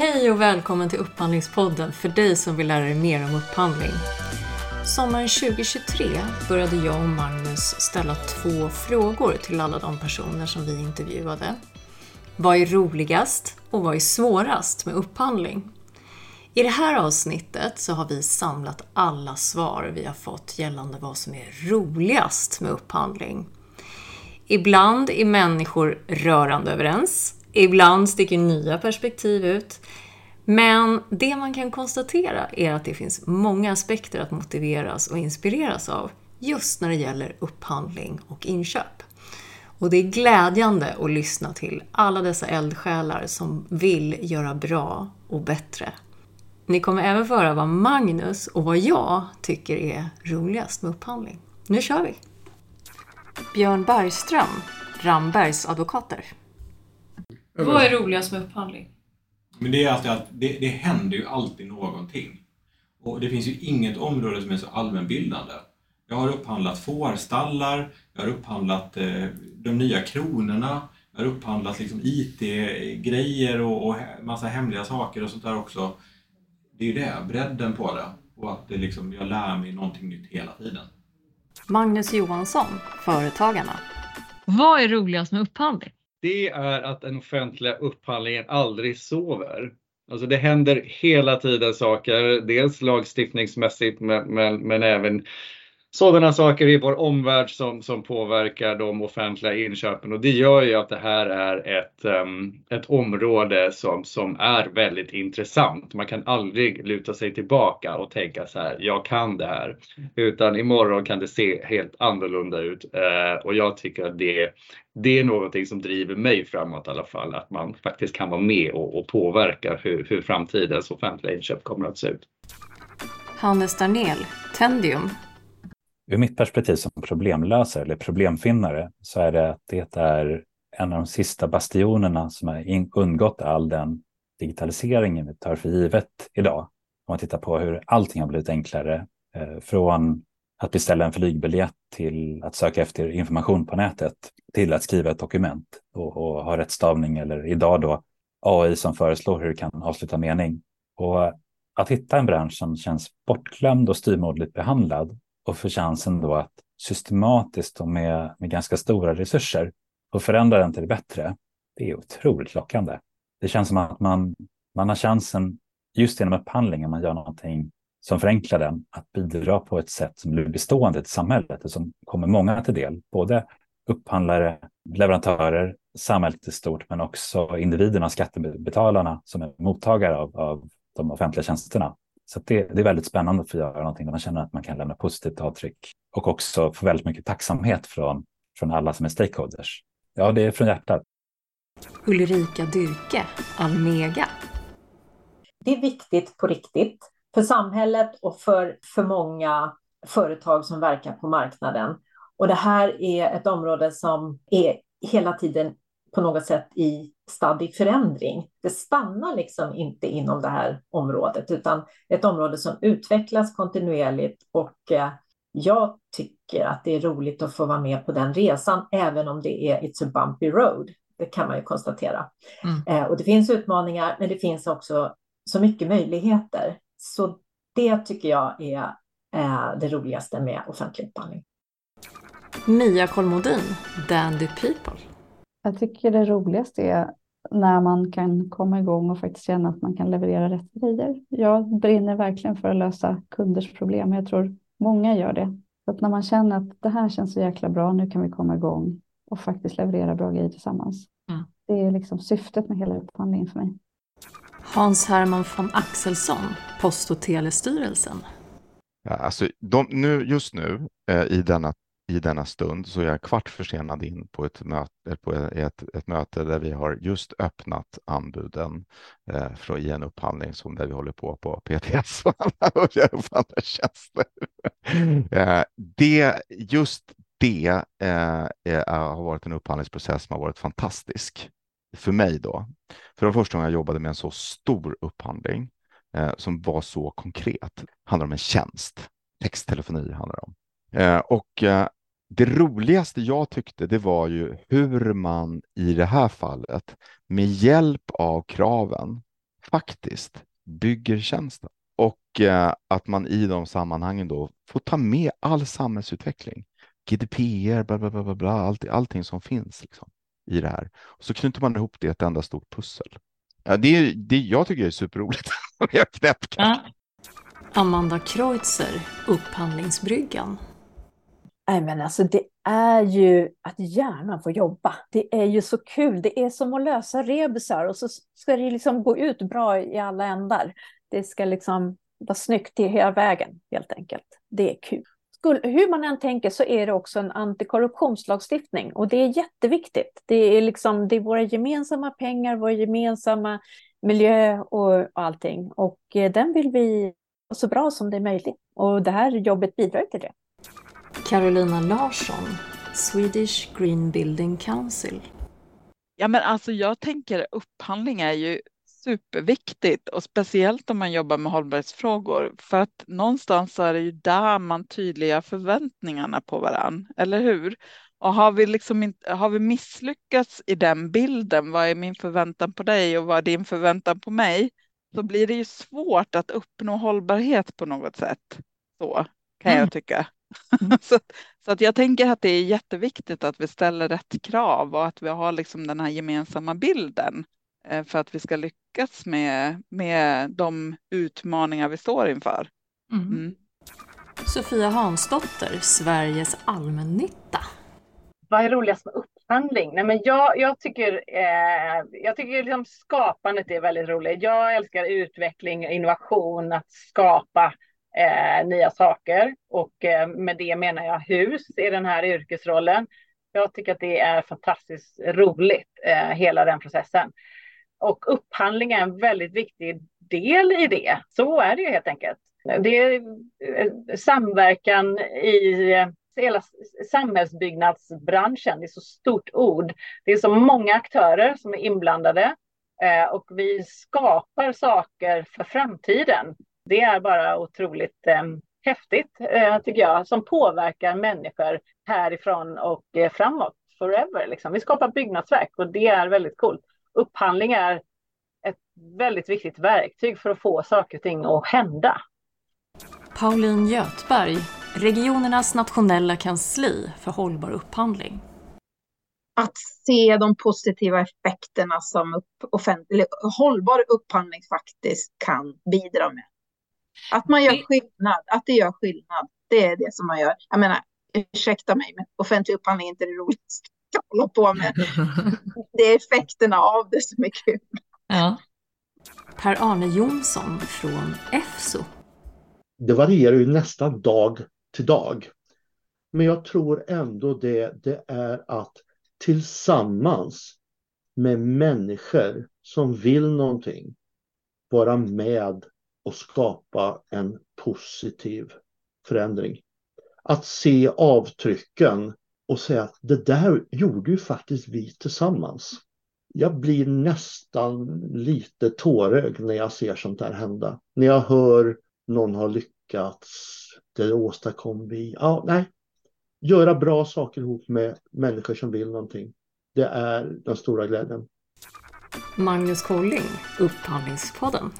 Hej och välkommen till Upphandlingspodden för dig som vill lära dig mer om upphandling. Sommaren 2023 började jag och Magnus ställa 2 frågor till alla de personer som vi intervjuade. Vad är roligast och vad är svårast med upphandling? I det här avsnittet så har vi samlat alla svar vi har fått gällande vad som är roligast med upphandling. Ibland är människor rörande överens. Ibland sticker nya perspektiv ut. Men det man kan konstatera är att det finns många aspekter att motiveras och inspireras av just när det gäller upphandling och inköp. Och det är glädjande att lyssna till alla dessa eldsjälar som vill göra bra och bättre. Ni kommer även få höra vad Magnus och vad jag tycker är roligast med upphandling. Nu kör vi! Björn Bergström, Rambergs advokater. Vad är roligast med upphandling? Men det är alltid att det händer ju alltid någonting. Och det finns ju inget område som är så allmänbildande. Jag har upphandlat fårstallar, jag har upphandlat de nya kronorna, jag har upphandlat liksom IT-grejer och massa hemliga saker och sånt där också. Det är ju det, bredden på det. Och att det liksom, jag lär mig någonting nytt hela tiden. Magnus Johansson, Företagarna. Vad är roligast med upphandling? Det är att den offentliga upphandlingen aldrig sover. Alltså det händer hela tiden saker, dels lagstiftningsmässigt men även sådana saker i vår omvärld som påverkar de offentliga inköpen. Och det gör ju att det här är ett område som är väldigt intressant. Man kan aldrig luta sig tillbaka och tänka så här, jag kan det här. Utan imorgon kan det se helt annorlunda ut. Och jag tycker att det är någonting som driver mig framåt i alla fall. Att man faktiskt kan vara med och påverka hur framtidens offentliga inköp kommer att se ut. Hannes Daniel, Tendium. Ur mitt perspektiv som problemlösare eller problemfinnare så är det att det är en av de sista bastionerna som har undgått all den digitaliseringen vi tar för givet idag. Om man tittar på hur allting har blivit enklare från att beställa en flygbiljett till att söka efter information på nätet till att skriva ett dokument och ha rätt stavning eller idag då AI som föreslår hur du kan avsluta mening. Och att hitta en bransch som känns bortglömd och styrmodligt behandlad och för chansen då att systematiskt och med ganska stora resurser och förändra den till det bättre, det är otroligt lockande. Det känns som att man har chansen just genom upphandlingen, man gör någonting som förenklar den, att bidra på ett sätt som blir bestående i samhället och som kommer många till del. Både upphandlare, leverantörer, samhället i stort men också individerna, skattebetalarna som är mottagare av de offentliga tjänsterna. Så det är väldigt spännande att få göra någonting där man känner att man kan lämna positivt avtryck och också få väldigt mycket tacksamhet från alla som är stakeholders. Ja, det är från hjärtat. Ulrika Dürke, Almega. Det är viktigt på riktigt för samhället och för många företag som verkar på marknaden. Och det här är ett område som är hela tiden på något sätt i stadig förändring. Det stannar liksom inte inom det här området utan ett område som utvecklas kontinuerligt och jag tycker att det är roligt att få vara med på den resan även om det är it's a bumpy road. Det kan man ju konstatera. Och det finns utmaningar men det finns också så mycket möjligheter. Så det tycker jag är det roligaste med offentlig upphandling. Mia Kolmodin, Dandy People. Jag tycker det roligaste är när man kan komma igång och faktiskt känna att man kan leverera rätt grejer. Jag brinner verkligen för att lösa kunders problem. Jag tror många gör det. Så att när man känner att det här känns så jäkla bra, nu kan vi komma igång och faktiskt leverera bra grejer tillsammans. Mm. Det är liksom syftet med hela upphandlingen för mig. Hans Herman från Axelsson, Post- och telestyrelsen. Ja, alltså, I denna stund så är jag kvart försenad in på ett möte där vi har just öppnat anbuden från en upphandling som där vi håller på PTS och jag upphandlar tjänster. Har varit en upphandlingsprocess som har varit fantastisk för mig då. För de första gången jag jobbade med en så stor upphandling som var så konkret. Handlar om en tjänst. Texttelefoni handlar om. Det roligaste jag tyckte det var ju hur man i det här fallet med hjälp av kraven faktiskt bygger tjänsten. Och att man i de sammanhangen då får ta med all samhällsutveckling. GDPR, bla bla bla bla, allting som finns liksom i det här. Och så knyter man ihop det i ett enda stort pussel. Ja, det jag tycker är superroligt. Jag knäppt. Ja. Amanda Kreutzer, upphandlingsbryggan. Nej men alltså det är ju att hjärnan får jobba. Det är ju så kul. Det är som att lösa rebusar och så ska det liksom gå ut bra i alla ändar. Det ska liksom vara snyggt i hela vägen helt enkelt. Det är kul. Hur man än tänker så är det också en antikorruptionslagstiftning och det är jätteviktigt. Det är våra gemensamma pengar, vår gemensamma miljö och allting. Och den vill vi så bra som det är möjligt. Och det här jobbet bidrar till det. Carolina Larsson, Swedish Green Building Council. Ja men alltså jag tänker upphandling är ju superviktigt och speciellt om man jobbar med hållbarhetsfrågor för att någonstans så är det ju där man tydliggör förväntningarna på varandra, eller hur? Och har vi misslyckats i den bilden, vad är min förväntan på dig och vad är din förväntan på mig, så blir det ju svårt att uppnå hållbarhet på något sätt. Så kan jag tycka. Så att jag tänker att det är jätteviktigt att vi ställer rätt krav och att vi har liksom den här gemensamma bilden för att vi ska lyckas med de utmaningar vi står inför. Mm. Sofia Hansdotter, Sveriges allmännytta. Vad är roligast med upphandling? Nej, men jag tycker liksom skapandet är väldigt roligt. Jag älskar utveckling och innovation, att skapa nya saker. Och med det menar jag hus i den här yrkesrollen. Jag tycker att det är fantastiskt roligt, hela den processen. Och upphandling är en väldigt viktig del i det. Så är det ju helt enkelt. Det är samverkan i hela samhällsbyggnadsbranschen. Det är så stort ord. Det är så många aktörer som är inblandade. Och vi skapar saker för framtiden. Det är bara otroligt häftigt tycker jag. Som påverkar människor härifrån och framåt. Forever liksom. Vi skapar byggnadsverk och det är väldigt coolt. Upphandling är ett väldigt viktigt verktyg för att få saker och ting att hända. Pauline Götberg, regionernas nationella kansli för hållbar upphandling. Att se de positiva effekterna som hållbar upphandling faktiskt kan bidra med. Att man gör skillnad, att det gör skillnad, det är det som man gör. Jag menar, ursäkta mig, men offentlig upphandling är inte det roligaste. Jag håller på med. Det är effekterna av det som är kul. Ja. Per Arne Jonsson från EFSO. Det varierar ju nästan dag till dag. Men jag tror ändå det är att tillsammans med människor som vill någonting vara med och skapa en positiv förändring. Att se avtrycken och säga att det där gjorde ju faktiskt vi tillsammans. Jag blir nästan lite tårögd när jag ser sånt här hända. När jag hör någon har lyckats, det åstadkom vi. Ja, nej. Göra bra saker ihop med människor som vill någonting. Det är den stora glädjen. Magnus Kåling, Upphandlingspodden.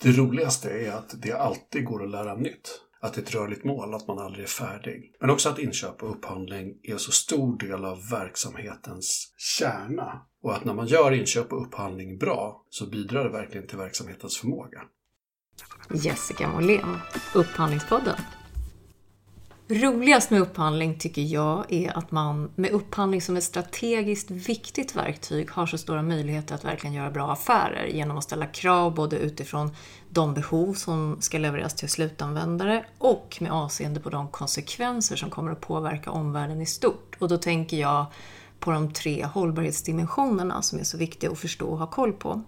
Det roligaste är att det alltid går att lära nytt. Att det är ett rörligt mål, att man aldrig är färdig. Men också att inköp och upphandling är så stor del av verksamhetens kärna. Och att när man gör inköp och upphandling bra så bidrar det verkligen till verksamhetens förmåga. Jessica Molin, Upphandlingspodden. Roligast med upphandling tycker jag är att man med upphandling som ett strategiskt viktigt verktyg har så stora möjligheter att verkligen göra bra affärer genom att ställa krav både utifrån de behov som ska levereras till slutanvändare och med avseende på de konsekvenser som kommer att påverka omvärlden i stort. Och då tänker jag på de 3 hållbarhetsdimensionerna som är så viktiga att förstå och ha koll på.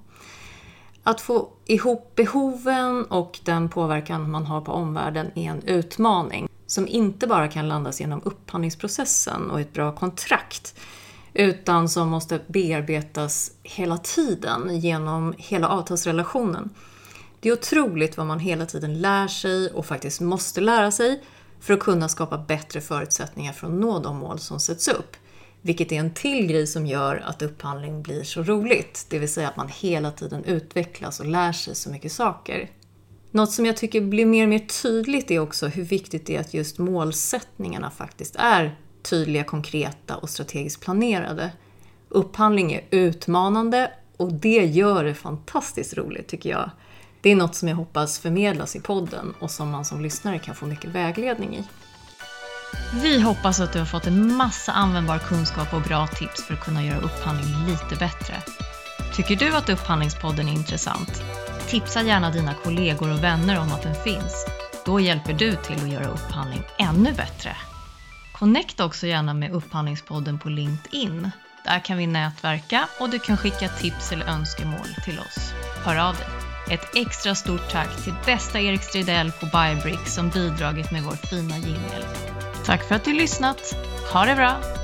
Att få ihop behoven och den påverkan man har på omvärlden är en utmaning som inte bara kan landas genom upphandlingsprocessen och ett bra kontrakt utan som måste bearbetas hela tiden genom hela avtalsrelationen. Det är otroligt vad man hela tiden lär sig och faktiskt måste lära sig för att kunna skapa bättre förutsättningar för att nå de mål som sätts upp. Vilket är en till grej som gör att upphandling blir så roligt. Det vill säga att man hela tiden utvecklas och lär sig så mycket saker. Något som jag tycker blir mer och mer tydligt är också hur viktigt det är att just målsättningarna faktiskt är tydliga, konkreta och strategiskt planerade. Upphandling är utmanande och det gör det fantastiskt roligt tycker jag. Det är något som jag hoppas förmedlas i podden och som man som lyssnare kan få mycket vägledning i. Vi hoppas att du har fått en massa användbar kunskap och bra tips för att kunna göra upphandling lite bättre. Tycker du att Upphandlingspodden är intressant? Tipsa gärna dina kollegor och vänner om att den finns. Då hjälper du till att göra upphandling ännu bättre. Connecta också gärna med Upphandlingspodden på LinkedIn. Där kan vi nätverka och du kan skicka tips eller önskemål till oss. Hör av dig. Ett extra stort tack till bästa Erik Stridell på Bybrick som bidragit med vår fina jingel. Tack för att du lyssnat. Ha det bra!